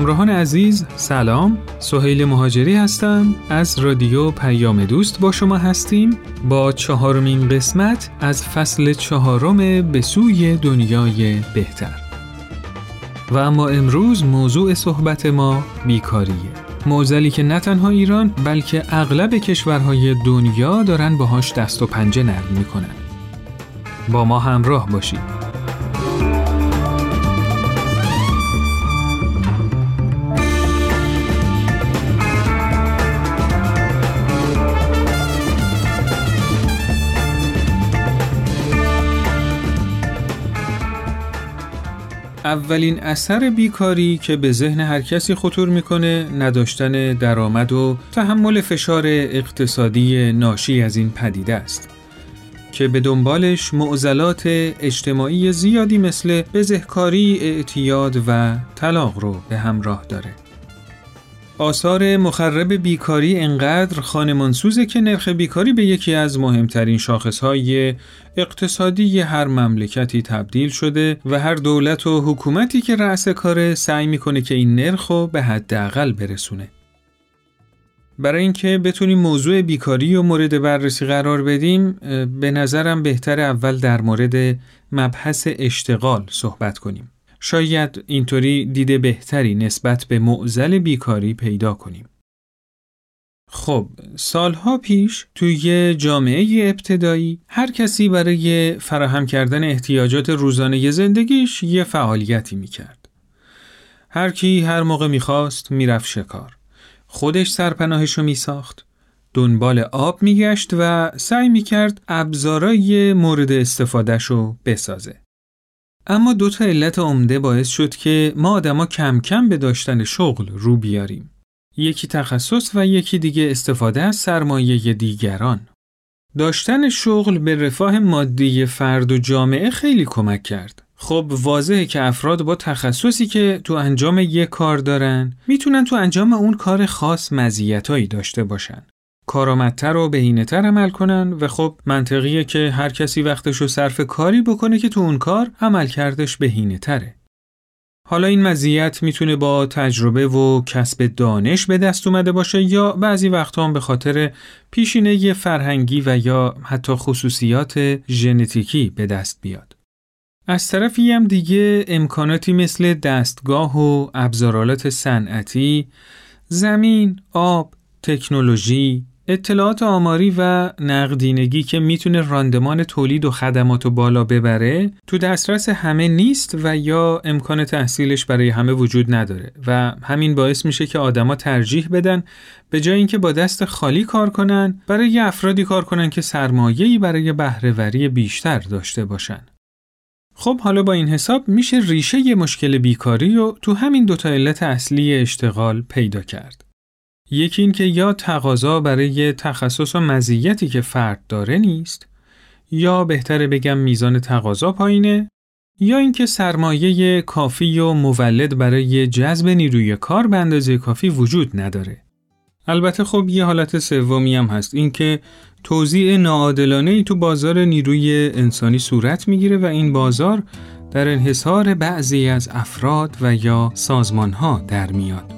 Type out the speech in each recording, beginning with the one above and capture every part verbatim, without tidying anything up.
همراهان عزیز سلام، سهیل مهاجری هستم از رادیو پیام دوست. با شما هستیم با چهارمین قسمت از فصل چهارم به سوی دنیای بهتر. و اما امروز موضوع صحبت ما بیکاریه، معضلی که نه تنها ایران بلکه اغلب کشورهای دنیا دارن باهاش دست و پنجه نرم میکنن. با ما همراه باشید. اولین اثر بیکاری که به ذهن هر کسی خطور میکنه نداشتن درآمد و تحمل فشار اقتصادی ناشی از این پدیده است که به دنبالش معضلات اجتماعی زیادی مثل بزهکاری، اعتیاد و طلاق رو به همراه داره. آثار مخرب بیکاری انقدر خانمانسوزه که نرخ بیکاری به یکی از مهمترین شاخصهای اقتصادی هر مملکتی تبدیل شده و هر دولت و حکومتی که رأس کاره سعی میکنه که این نرخ رو به حداقل برسونه. برای اینکه بتونیم موضوع بیکاری رو مورد بررسی قرار بدیم، به نظرم بهتر اول در مورد مبحث اشتغال صحبت کنیم. شاید اینطوری دیده بهتری نسبت به معضل بیکاری پیدا کنیم. خب، سالها پیش توی جامعه ابتدایی هر کسی برای فراهم کردن احتیاجات روزانه زندگیش یه فعالیتی میکرد. هر کی هر موقع میخواست میرفت شکار. خودش سرپناهشو میساخت. دنبال آب میگشت و سعی میکرد ابزارای مورد استفادهشو بسازه. اما دو تا علت عمده باعث شد که ما آدما کم کم به داشتن شغل رو بیاریم. یکی تخصص و یکی دیگه استفاده از سرمایه دیگران. داشتن شغل به رفاه مادی فرد و جامعه خیلی کمک کرد. خب واضحه که افراد با تخصصی که تو انجام یک کار دارن میتونن تو انجام اون کار خاص مزیتایی داشته باشن. کارآمدتر و بهینه‌تر عمل کنن و خب منطقیه که هر کسی وقتشو صرف کاری بکنه که تو اون کار عملکردش بهینه‌تره. حالا این مزیت میتونه با تجربه و کسب دانش به دست اومده باشه یا بعضی وقتا هم به خاطر پیشینه فرهنگی و یا حتی خصوصیات ژنتیکی به دست بیاد. از طرفی هم دیگه امکاناتی مثل دستگاه و ابزارالات صنعتی، زمین، آب، تکنولوژی، اطلاعات آماری و نقدینگی که میتونه راندمان تولید و خدماتو بالا ببره تو دسترس همه نیست و یا امکان تحصیلش برای همه وجود نداره و همین باعث میشه که آدما ترجیح بدن به جای اینکه با دست خالی کار کنن برای افرادی کار کنن که سرمایه‌ای برای بهره‌وری بیشتر داشته باشن. خب حالا با این حساب میشه ریشه ی مشکل بیکاری رو تو همین دوتا علت اصلی اشتغال پیدا کرد. یکی این که یا تقاضا برای تخصص و مزیتی که فرد داره نیست، یا بهتره بگم میزان تقاضا پایینه، یا اینکه سرمایه کافی و مولد برای جذب نیروی کار به اندازه کافی وجود نداره. البته خب یه حالت سومی هم هست، اینکه توزیع ناعادلانه‌ای تو بازار نیروی انسانی صورت میگیره و این بازار در انحصار بعضی از افراد و یا سازمان‌ها در میاد.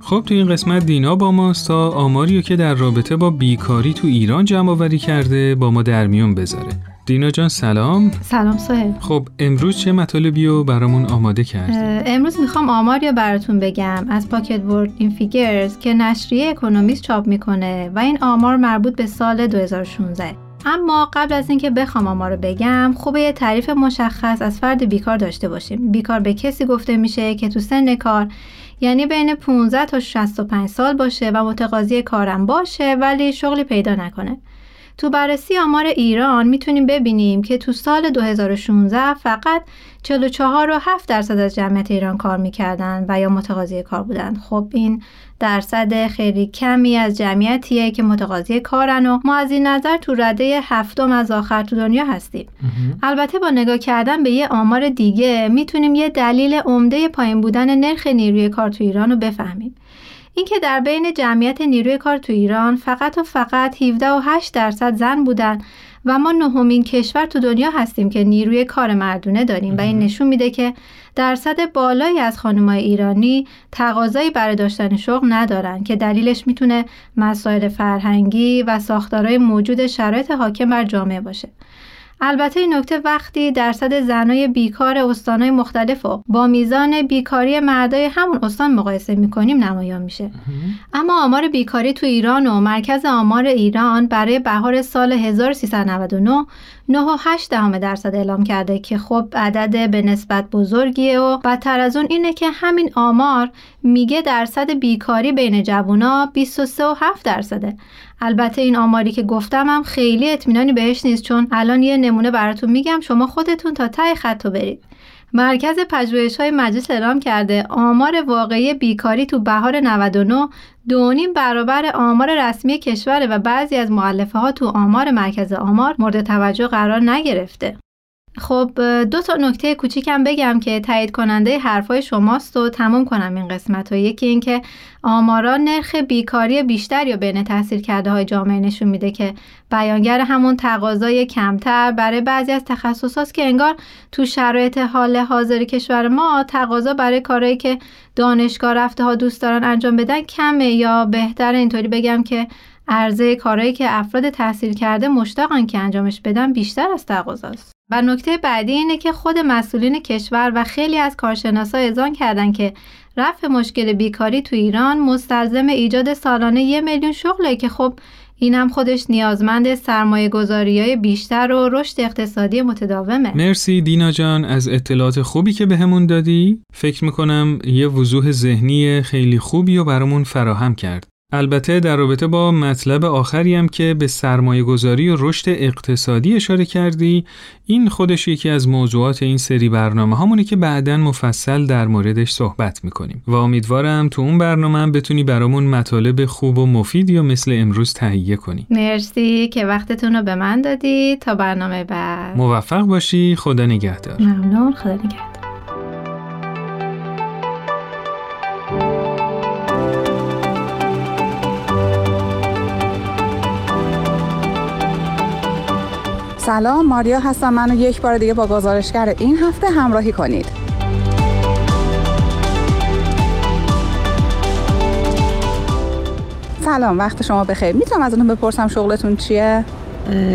خب تو این قسمت دینا با ماست تا آماریو که در رابطه با بیکاری تو ایران جمع‌آوری کرده با ما در میون بذاره. دینا جان سلام. سلام سهیل. خب امروز چه مطالبی رو برامون آماده کردی؟ امروز میخوام آماری رو براتون بگم از پاکت ورد این فیگرز که نشریه اکونومیست چاپ میکنه و این آمار مربوط به سال دو هزار و شانزده. اما قبل از اینکه بخوام آمارو بگم، خوبه یه تعریف مشخص از فرد بیکار داشته باشیم. بیکار به کسی گفته میشه که تو سن کار، یعنی بین پانزده تا شصت و پنج سال باشه و متقاضی کارم باشه ولی شغلی پیدا نکنه. تو بررسی آمار ایران میتونیم ببینیم که تو سال دو هزار و شانزده فقط چهل و چهار و هفت دهم درصد از جمعیت ایران کار میکردن و یا متقاضی کار بودن. خب این درصد خیلی کمی از جمعیتیه که متقاضی کارن و ما از این نظر تو رده هفتم از آخر تو دنیا هستیم. البته با نگاه کردن به یه آمار دیگه میتونیم یه دلیل عمده پایین بودن نرخ نیروی کار تو ایران رو بفهمیم. این که در بین جمعیت نیروی کار تو ایران فقط و فقط هفده و هشت دهم درصد زن بودن و ما نهمین کشور تو دنیا هستیم که نیروی کار مردونه داریم و این نشون میده که درصد بالایی از خانم‌های ایرانی تقاضایی برای داشتن شغل ندارن که دلیلش میتونه مسائل فرهنگی و ساختارهای موجود شرایط حاکم بر جامعه باشه. البته این نکته وقتی درصد زنای بیکار استان‌های مختلفو با میزان بیکاری مردای همون استان مقایسه می‌کنیم نمایان میشه. اما آمار بیکاری تو ایران و مرکز آمار ایران برای بهار سال هزار و سیصد و نود و نه نه و هشت دهم درصد اعلام کرده که خب عدد به نسبت بزرگیه و بدتر از اون اینه که همین آمار میگه درصد بیکاری بین جوونا بیست و سه و هفت دهم درصده. البته این آماری که گفتم هم خیلی اطمینانی بهش نیست، چون الان یه نمونه براتون میگم، شما خودتون تا ته خطو برید. مرکز پژوهش‌های مجلس اعلام کرده آمار واقعی بیکاری تو بهار نود و نه دونیم برابر آمار رسمی کشوره و بعضی از مؤلفه ها تو آمار مرکز آمار مورد توجه قرار نگرفته. خب دو تا نکته کوچیکم بگم که تایید کننده حرفای شماست و تموم کنم این قسمت رو. یکی این که آمارا نرخ بیکاری بیشتر یا بین تحصیلکرده های جامعه نشون میده که بیانگر همون تقاضای کمتر برای بعضی از تخصصاست که انگار تو شرایط حال حاضر کشور ما تقاضا برای کارهایی که دانشگاه رفته ها دوست دارن انجام بدن کمه، یا بهتر اینطوری بگم که عرضه کارهایی که افراد تحصیل کرده مشتاقن که انجامش بدن بیشتر از تقاضاست. و نکته بعدی اینه که خود مسئولین کشور و خیلی از کارشناسا اذعان کردن که رفع مشکل بیکاری تو ایران مستلزم ایجاد سالانه یک میلیون شغله که خب این هم خودش نیازمند سرمایه‌گذاری‌های بیشتر و رشد اقتصادی متداومه. مرسی دینا جان از اطلاعات خوبی که بهمون دادی. فکر می‌کنم یه وضوح ذهنی خیلی خوبی رو برامون فراهم کرد. البته در رابطه با مطلب آخری هم که به سرمایه‌گذاری و رشد اقتصادی اشاره کردی، این خودش یکی از موضوعات این سری برنامه هامونه که بعداً مفصل در موردش صحبت می‌کنیم و امیدوارم تو اون برنامه هم بتونی برامون مطالب خوب و مفیدی و مثل امروز تهیه کنی. مرسی که وقتتون رو به من دادی. تا برنامه بعد موفق باشی. خدا نگهدار. ممنون. خدا نگهدار. سلام، ماریا هستم. منو یک بار دیگه با گزارشگر این هفته همراهی کنید. سلام، وقت شما بخیر. میتونم از اون بپرسم شغلتون چیه؟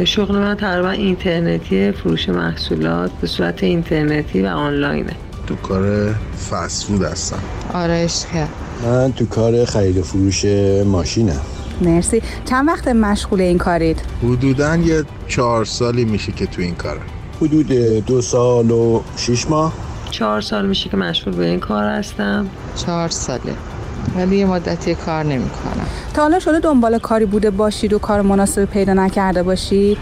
شغل من تقریبا اینترنتیه، فروش محصولات به صورت اینترنتی و آنلاینه. تو کار فست فود هستم. آرایش که من تو کار خرید و فروش ماشینم. مرسی. چند وقت مشغول این کارید؟ حدوداً یه چهار سالی میشه که تو این کارم. حدود دو سال و شش ماه. چهار سال میشه که مشغول به این کار هستم. چهار ساله. ولی یه مدتی کار نمی کنم. تا حالا شده دنبال کاری بوده باشید و کار مناسب پیدا نکرده باشید؟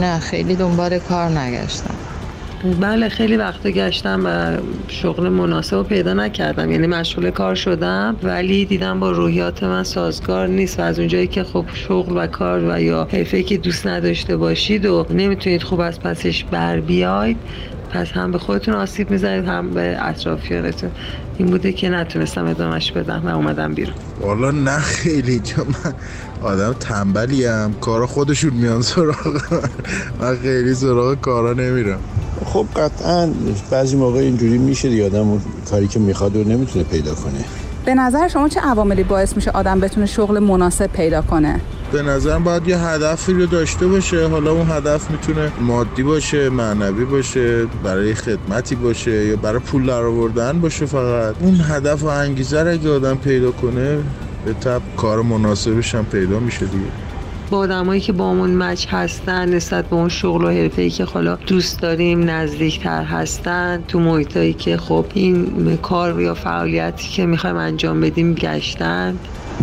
نه، خیلی دنبال کار نگشتم. بله، خیلی وقتا گشتم و شغل مناسب رو پیدا نکردم، یعنی مشغول کار شدم ولی دیدم با روحیات من سازگار نیست و از اونجایی که خب شغل و کار و یا حرفه‌ای که دوست نداشته باشید و نمیتونید خوب از پسش بر بیاید، پس هم به خودتون آسیب میزنید هم به اطرافیانتون. این بوده که نتونستم ادامهش بدم و اومدم بیرون. والا نه خیلی جا، من آدم تنبلیم، کارا خودشون میان سراغ من، خیلی سراغ کارا نمیرم. خب قطعاً بعضی موقع اینجوری میشه دیگه، آدم کاری که میخواد رو نمیتونه پیدا کنه. به نظر شما چه عواملی باعث میشه آدم بتونه شغل مناسب پیدا کنه؟ به نظرم باید یه هدفی رو داشته باشه. حالا اون هدف میتونه مادی باشه، معنوی باشه، برای خدمتی باشه یا برای پول درآوردن باشه. فقط اون هدف و انگیزه رو اگه آدم پیدا کنه به تبع کار مناسبش هم پیدا میشه دیگه. با آدمایی که بامون مچ هستن نسبت به اون شغل و حرفه‌ای که حالا دوست داریم نزدیکتر هستن، تو محیطایی که خب این کار یا فعالیتی که می‌خوایم انجام بدیم گشتن.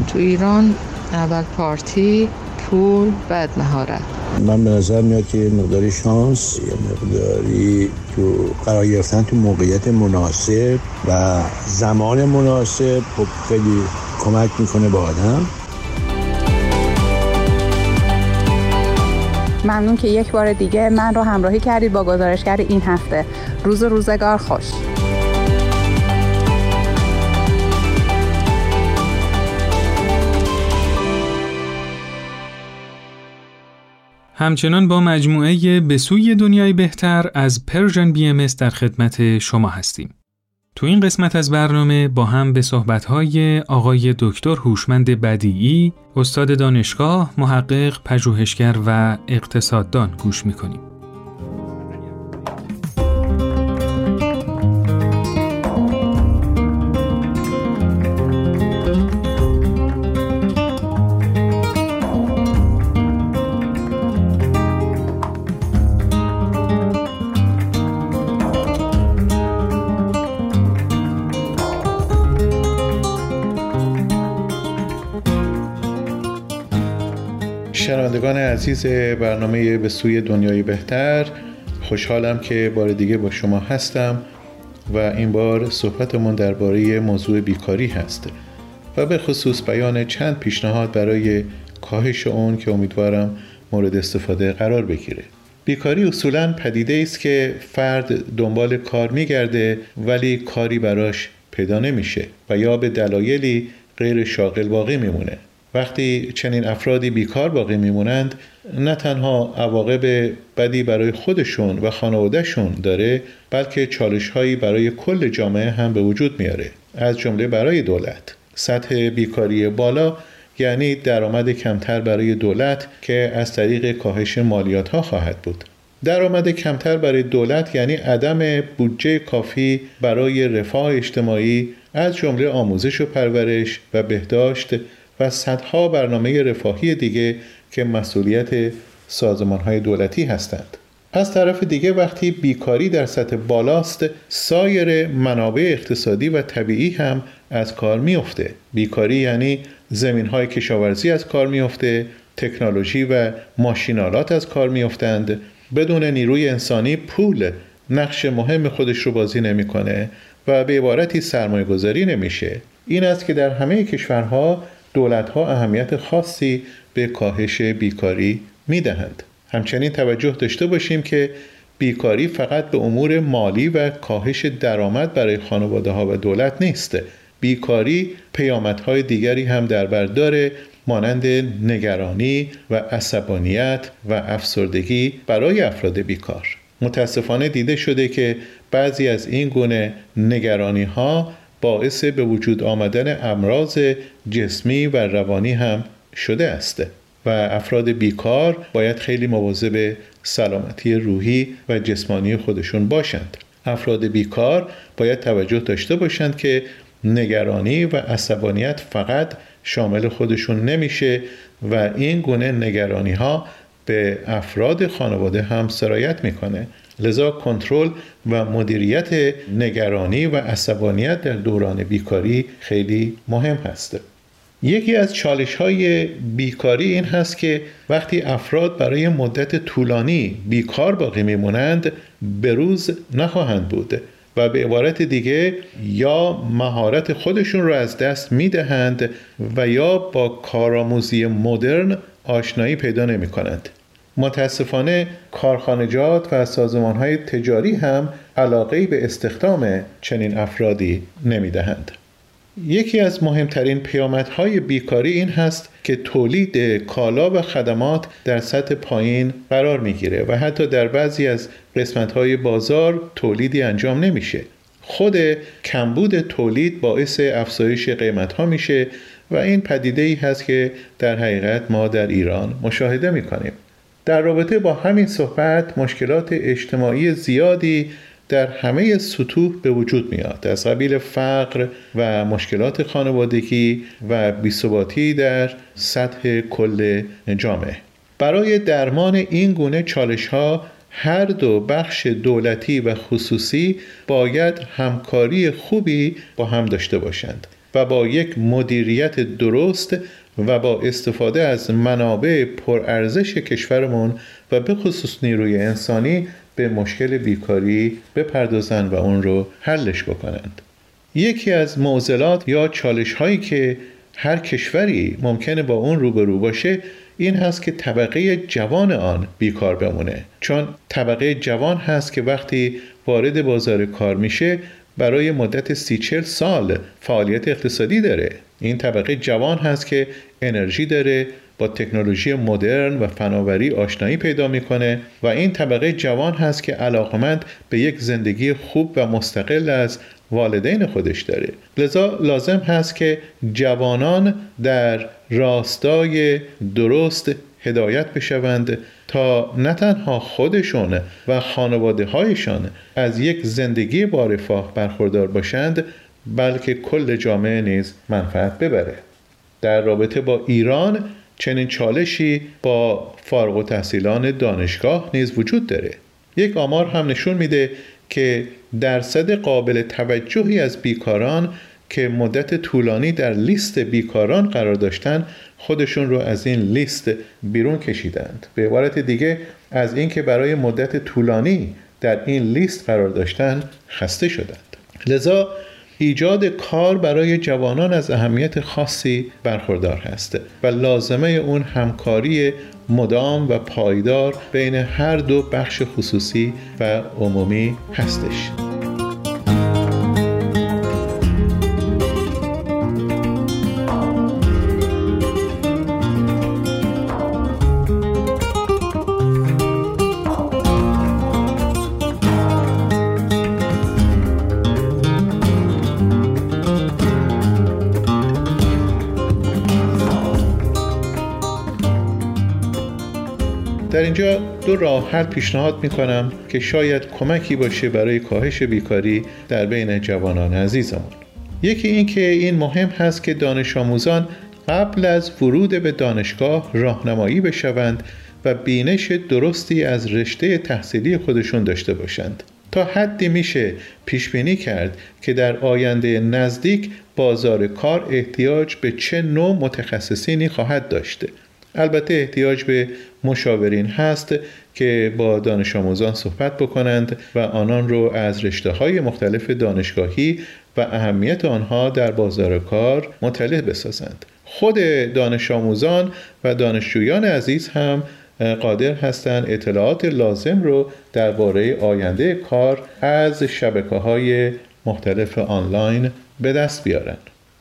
تو ایران اول پارتی، پول، بعد مهارت. من به نظر میاد که یه مقداری شانس، یه مقداری تو قرار گرفتن تو موقعیت مناسب و زمان مناسب خیلی کمک میکنه به آدم. ممنون که یک بار دیگه من رو همراهی کردید با گزارشگر این هفته. روز و روزگار خوش. همچنان با مجموعه به سوی دنیای بهتر از Persian بی ام اس در خدمت شما هستیم. تو این قسمت از برنامه با هم به صحبت‌های آقای دکتر هوشمند بدیعی، استاد دانشگاه، محقق، پژوهشگر و اقتصاددان گوش می‌کنیم. شنوندگان عزیز برنامه به سوی دنیای بهتر، خوشحالم که بار دیگه با شما هستم و این بار صحبتمون درباره موضوع بیکاری هست و به خصوص بیان چند پیشنهاد برای کاهش اون که امیدوارم مورد استفاده قرار بگیره. بیکاری اصولاً پدیده است که فرد دنبال کار میگرده ولی کاری براش پیدا نمیشه و یا به دلایلی غیر شاغل باقی میمونه. وقتی چنین افرادی بیکار باقی میمونند، نه تنها عواقب بدی برای خودشون و خانوادهشون داره، بلکه چالش‌هایی برای کل جامعه هم به وجود میاره، از جمله برای دولت. سطح بیکاری بالا یعنی درآمد کمتر برای دولت که از طریق کاهش مالیات‌ها خواهد بود. درآمد کمتر برای دولت یعنی عدم بودجه کافی برای رفاه اجتماعی، از جمله آموزش و پرورش و بهداشت و صدها برنامه رفاهی دیگه که مسئولیت سازمان‌های دولتی هستند. از طرف دیگه وقتی بیکاری در سطح بالاست، سایر منابع اقتصادی و طبیعی هم از کار میفته. بیکاری یعنی زمین‌های کشاورزی از کار میفته، تکنولوژی و ماشین‌آلات از کار میفتند. بدون نیروی انسانی پول نقش مهم خودش رو بازی نمی‌کنه و به عبارتی سرمایه‌گذاری نمیشه. این است که در همه کشورها دولت‌ها اهمیت خاصی به کاهش بیکاری می‌دهند. همچنین توجه داشته باشیم که بیکاری فقط به امور مالی و کاهش درآمد برای خانواده‌ها و دولت نیست. بیکاری پیامدهای دیگری هم در بر داره، مانند نگرانی و عصبانیت و افسردگی برای افراد بیکار. متأسفانه دیده شده که بعضی از این گونه نگرانی‌ها باعث به وجود آمدن امراض جسمی و روانی هم شده است و افراد بیکار باید خیلی مواظب سلامتی روحی و جسمانی خودشون باشند. افراد بیکار باید توجه داشته باشند که نگرانی و عصبانیت فقط شامل خودشون نمیشه و این گونه نگرانی ها به افراد خانواده هم سرایت میکنه. لذا کنترل و مدیریت نگرانی و عصبانیت در دوران بیکاری خیلی مهم هست. یکی از چالش‌های بیکاری این هست که وقتی افراد برای مدت طولانی بیکار باقی میمونند، بروز نخواهند بود و به عبارت دیگه یا مهارت خودشون رو از دست میدهند و یا با کارآموزی مدرن آشنایی پیدا نمی‌کنند. متاسفانه کارخانجات و سازمان‌های تجاری هم علاقه‌ای به استخدام چنین افرادی نمی‌دهند. یکی از مهمترین پیامدهای بیکاری این هست که تولید کالا و خدمات در سطح پایین قرار می‌گیره و حتی در بعضی از قسمت‌های بازار تولیدی انجام نمیشه. خود کمبود تولید باعث افزایش قیمت‌ها میشه و این پدیده‌ای هست که در حقیقت ما در ایران مشاهده می‌کنیم. در رابطه با همین صحبت، مشکلات اجتماعی زیادی در همه سطوح به وجود میاد، از قبیل فقر و مشکلات خانوادگی و بی‌ثباتی در سطح کل جامعه. برای درمان این گونه چالش‌ها هر دو بخش دولتی و خصوصی باید همکاری خوبی با هم داشته باشند. و با یک مدیریت درست و با استفاده از منابع پرارزش کشورمون و به خصوص نیروی انسانی به مشکل بیکاری بپردازند و اون رو حلش بکنند. یکی از معضلات یا چالش هایی که هر کشوری ممکنه با اون روبرو باشه این هست که طبقه جوان آن بیکار بمونه، چون طبقه جوان هست که وقتی وارد بازار کار میشه برای مدت سی چهل سال فعالیت اقتصادی داره. این طبقه جوان هست که انرژی داره، با تکنولوژی مدرن و فناوری آشنایی پیدا میکنه و این طبقه جوان هست که علاقمند به یک زندگی خوب و مستقل از والدین خودش داره. لذا لازم هست که جوانان در راستای درست هدایت بشوند تا نه تنها خودشون و خانواده هایشان از یک زندگی با رفاه برخوردار باشند، بلکه کل جامعه نیز منفعت ببره. در رابطه با ایران چنین چالشی با فارغ التحصیلان دانشگاه نیز وجود داره. یک آمار هم نشون میده که درصد قابل توجهی از بیکاران که مدت طولانی در لیست بیکاران قرار داشتن خودشون رو از این لیست بیرون کشیدند. به عبارت دیگه از اینکه برای مدت طولانی در این لیست قرار داشتن خسته شدند. لذا ایجاد کار برای جوانان از اهمیت خاصی برخوردار هست و لازمه اون همکاری مدام و پایدار بین هر دو بخش خصوصی و عمومی هستش. در اینجا دو راه حل پیشنهاد میکنم که شاید کمکی باشه برای کاهش بیکاری در بین جوانان عزیزمون. یکی این که این مهم هست که دانش آموزان قبل از ورود به دانشگاه راهنمایی بشوند و بینش درستی از رشته تحصیلی خودشون داشته باشند. تا حدی میشه پیش بینی کرد که در آینده نزدیک بازار کار احتیاج به چه نوع متخصصینی خواهد داشته. البته احتیاج به مشاورین هست که با دانش آموزان صحبت بکنند و آنان رو از رشته‌های مختلف دانشگاهی و اهمیت آنها در بازار کار مطلع بسازند. خود دانش آموزان و دانشجویان عزیز هم قادر هستند اطلاعات لازم رو درباره آینده کار از شبکه‌های مختلف آنلاین به دست بیارند.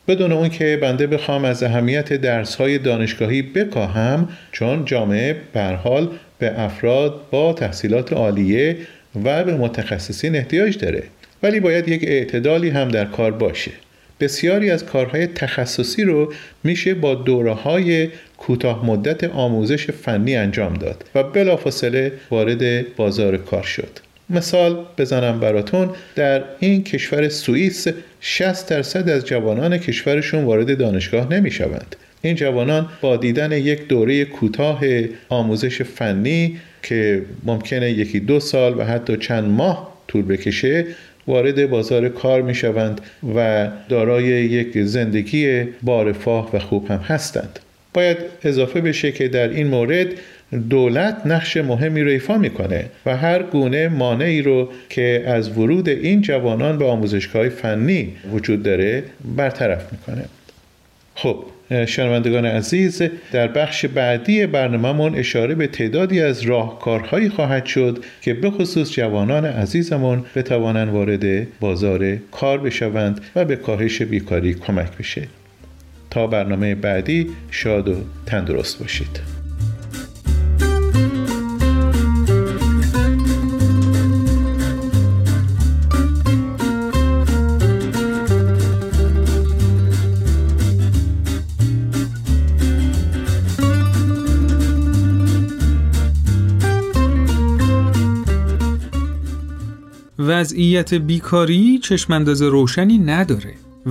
بدون اون که بنده بخوام از اهمیت درس‌های دانشگاهی بکاهم، چون جامعه به هر حال به افراد با تحصیلات عالیه و به متخصصین احتیاج داره، ولی باید یک اعتدالی هم در کار باشه. بسیاری از کارهای تخصصی رو میشه با دوره‌های کوتاه مدت آموزش فنی انجام داد و بلافاصله وارد بازار کار شد. مثال بزنم براتون، در این کشور سوئیس شصت درصد از جوانان کشورشون وارد دانشگاه نمیشوند. این جوانان با دیدن یک دوره کوتاه آموزش فنی که ممکنه یکی دو سال و حتی چند ماه طول بکشه وارد بازار کار میشوند و دارای یک زندگی با رفاه و خوب هم هستند. باید اضافه بشه که در این مورد دولت نقش مهمی رو ایفا میکنه و هر گونه مانعی رو که از ورود این جوانان به آموزشگاه فنی وجود داره برطرف میکنه. خب شنوندگان عزیز، در بخش بعدی برنامه‌مون اشاره به تعدادی از راهکارهایی خواهد شد که به خصوص جوانان عزیزمون بتوانند وارد بازار کار بشوند و به کاهش بیکاری کمک بشه. تا برنامه بعدی شاد و تندرست باشید. وضعیت بیکاری چشم‌انداز روشنی نداره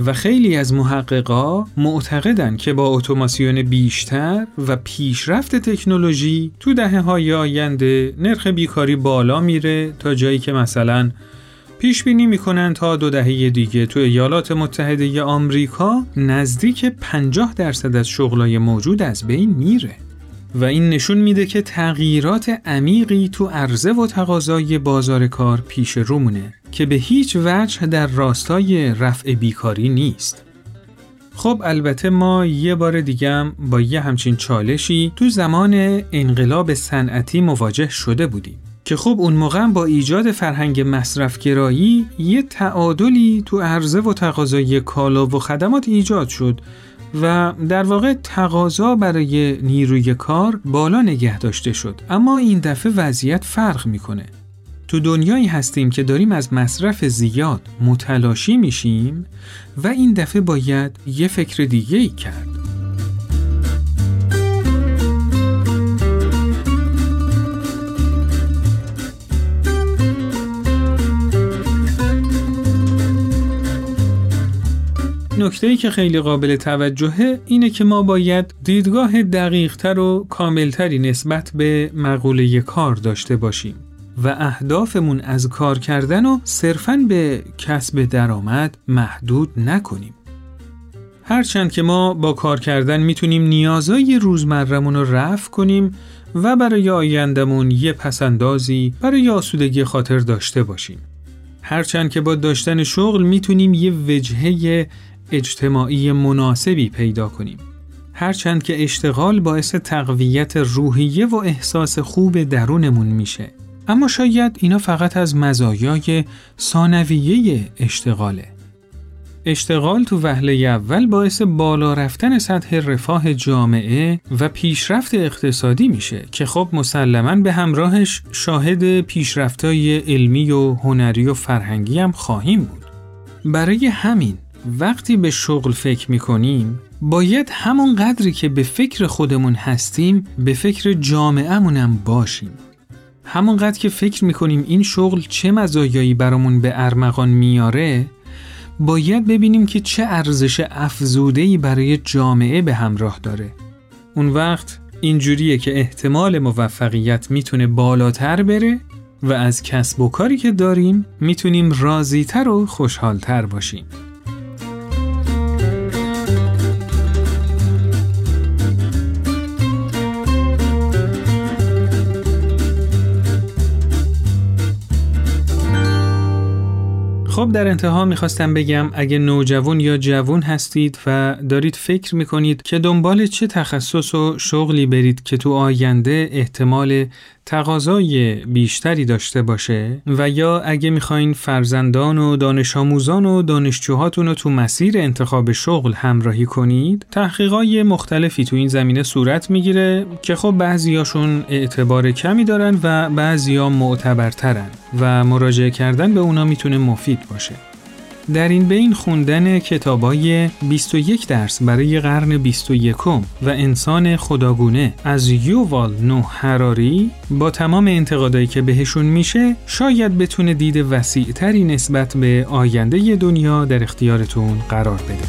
و خیلی از محققا معتقدن که با اتوماسیون بیشتر و پیشرفت تکنولوژی تو دهه‌های آینده نرخ بیکاری بالا میره تا جایی که مثلا پیش بینی میکنن تا دو دهه دیگه تو ایالات متحده آمریکا نزدیک پنجاه درصد از شغلای موجود از بین میره و این نشون میده که تغییرات عمیقی تو عرضه و تقاضای بازار کار پیش رومونه که به هیچ وجه در راستای رفع بیکاری نیست. خب البته ما یه بار دیگه هم با یه همچین چالشی تو زمان انقلاب صنعتی مواجه شده بودیم که خب اون موقع با ایجاد فرهنگ مصرفگرایی یه تعادلی تو عرضه و تقاضای کالا و خدمات ایجاد شد و در واقع تقاضا برای نیروی کار بالا نگه داشته شد. اما این دفعه وضعیت فرق میکنه. تو دنیایی هستیم که داریم از مصرف زیاد متلاشی میشیم و این دفعه باید یه فکر دیگه‌ای کرد. نکته‌ای که خیلی قابل توجهه اینه که ما باید دیدگاه دقیق‌تر و کامل‌تری نسبت به مقوله کار داشته باشیم و اهدافمون از کار کردن و صرفاً به کسب درآمد محدود نکنیم. هرچند که ما با کار کردن میتونیم نیازهای روزمرمون رو رفع کنیم و برای آیندمون یه پسندازی برای آسودگی خاطر داشته باشیم. هرچند که با داشتن شغل میتونیم یه وجهه اجتماعی مناسبی پیدا کنیم. هرچند که اشتغال باعث تقویت روحیه و احساس خوب درونمون میشه. اما شاید اینا فقط از مزایای ثانویه اشتغاله. اشتغال تو وهله اول باعث بالا رفتن سطح رفاه جامعه و پیشرفت اقتصادی میشه که خب مسلماً به همراهش شاهد پیشرفت‌های علمی و هنری و فرهنگی هم خواهیم بود. برای همین وقتی به شغل فکر میکنیم باید همون قدری که به فکر خودمون هستیم به فکر جامعه‌مونم باشیم. همونقدر که فکر میکنیم این شغل چه مزایایی برامون به ارمغان میاره، باید ببینیم که چه ارزش افزوده‌ای برای جامعه به همراه داره. اون وقت اینجوریه که احتمال موفقیت میتونه بالاتر بره و از کسب و کاری که داریم میتونیم راضی‌تر و خوشحال‌تر باشیم. خب در انتها میخواستم بگم اگه نوجوان یا جوان هستید و دارید فکر میکنید که دنبال چه تخصص و شغلی برید که تو آینده احتمال تقاضای بیشتری داشته باشه و یا اگه میخواین فرزندان و دانش آموزان و دانشجوهاتون رو تو مسیر انتخاب شغل همراهی کنید، تحقیقای مختلفی تو این زمینه صورت میگیره که خب بعضیاشون اعتبار کمی دارن و بعضیا معتبرترن و مراجعه کردن به اونا میتونه مفید باشه. در این بین خوندن کتابای بیست و یک درس برای قرن بیست و یکم و انسان خداگونه از یووال نوح حراری با تمام انتقادایی که بهشون میشه شاید بتونه دید وسیع‌تری نسبت به آینده دنیا در اختیارتون قرار بده.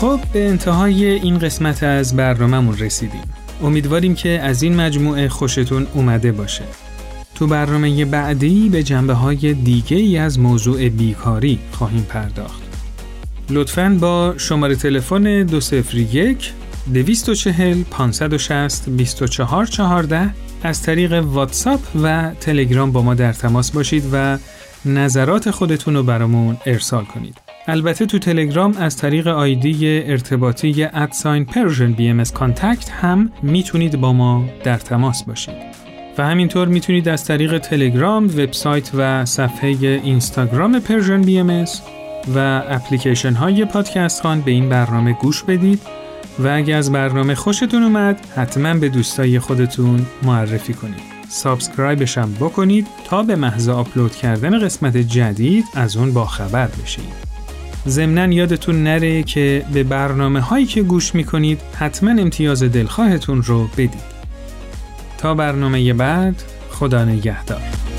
خب به انتهای این قسمت از برنامه‌مون رسیدیم. امیدواریم که از این مجموعه خوشتون اومده باشه. تو برنامه بعدی به جنبه‌های دیگه‌ای از موضوع بیکاری خواهیم پرداخت. لطفاً با شماره تلفن دو صفر یک، دو چهار صفر، پانصد و شصت، بیست و چهار چهارده از طریق واتساپ و تلگرام با ما در تماس باشید و نظرات خودتون رو برامون ارسال کنید. البته تو تلگرام از طریق آیدی ارتباطی ات ساین پرژن بی ام اس کانتکت هم میتونید با ما در تماس باشید و همینطور میتونید از طریق تلگرام، وبسایت و صفحه اینستاگرام Persian بی ام اس و اپلیکیشن های پادکست خان به این برنامه گوش بدید و اگه از برنامه خوشتون اومد حتما به دوستای خودتون معرفی کنید. سابسکرایبش هم بکنید تا به محض آپلود کردن قسمت جدید از اون باخبر بشید. ضمناً یادتون نره که به برنامه هایی که گوش میکنید حتما امتیاز دلخواهتون رو بدید. تا برنامه بعد، خدا نگهدار.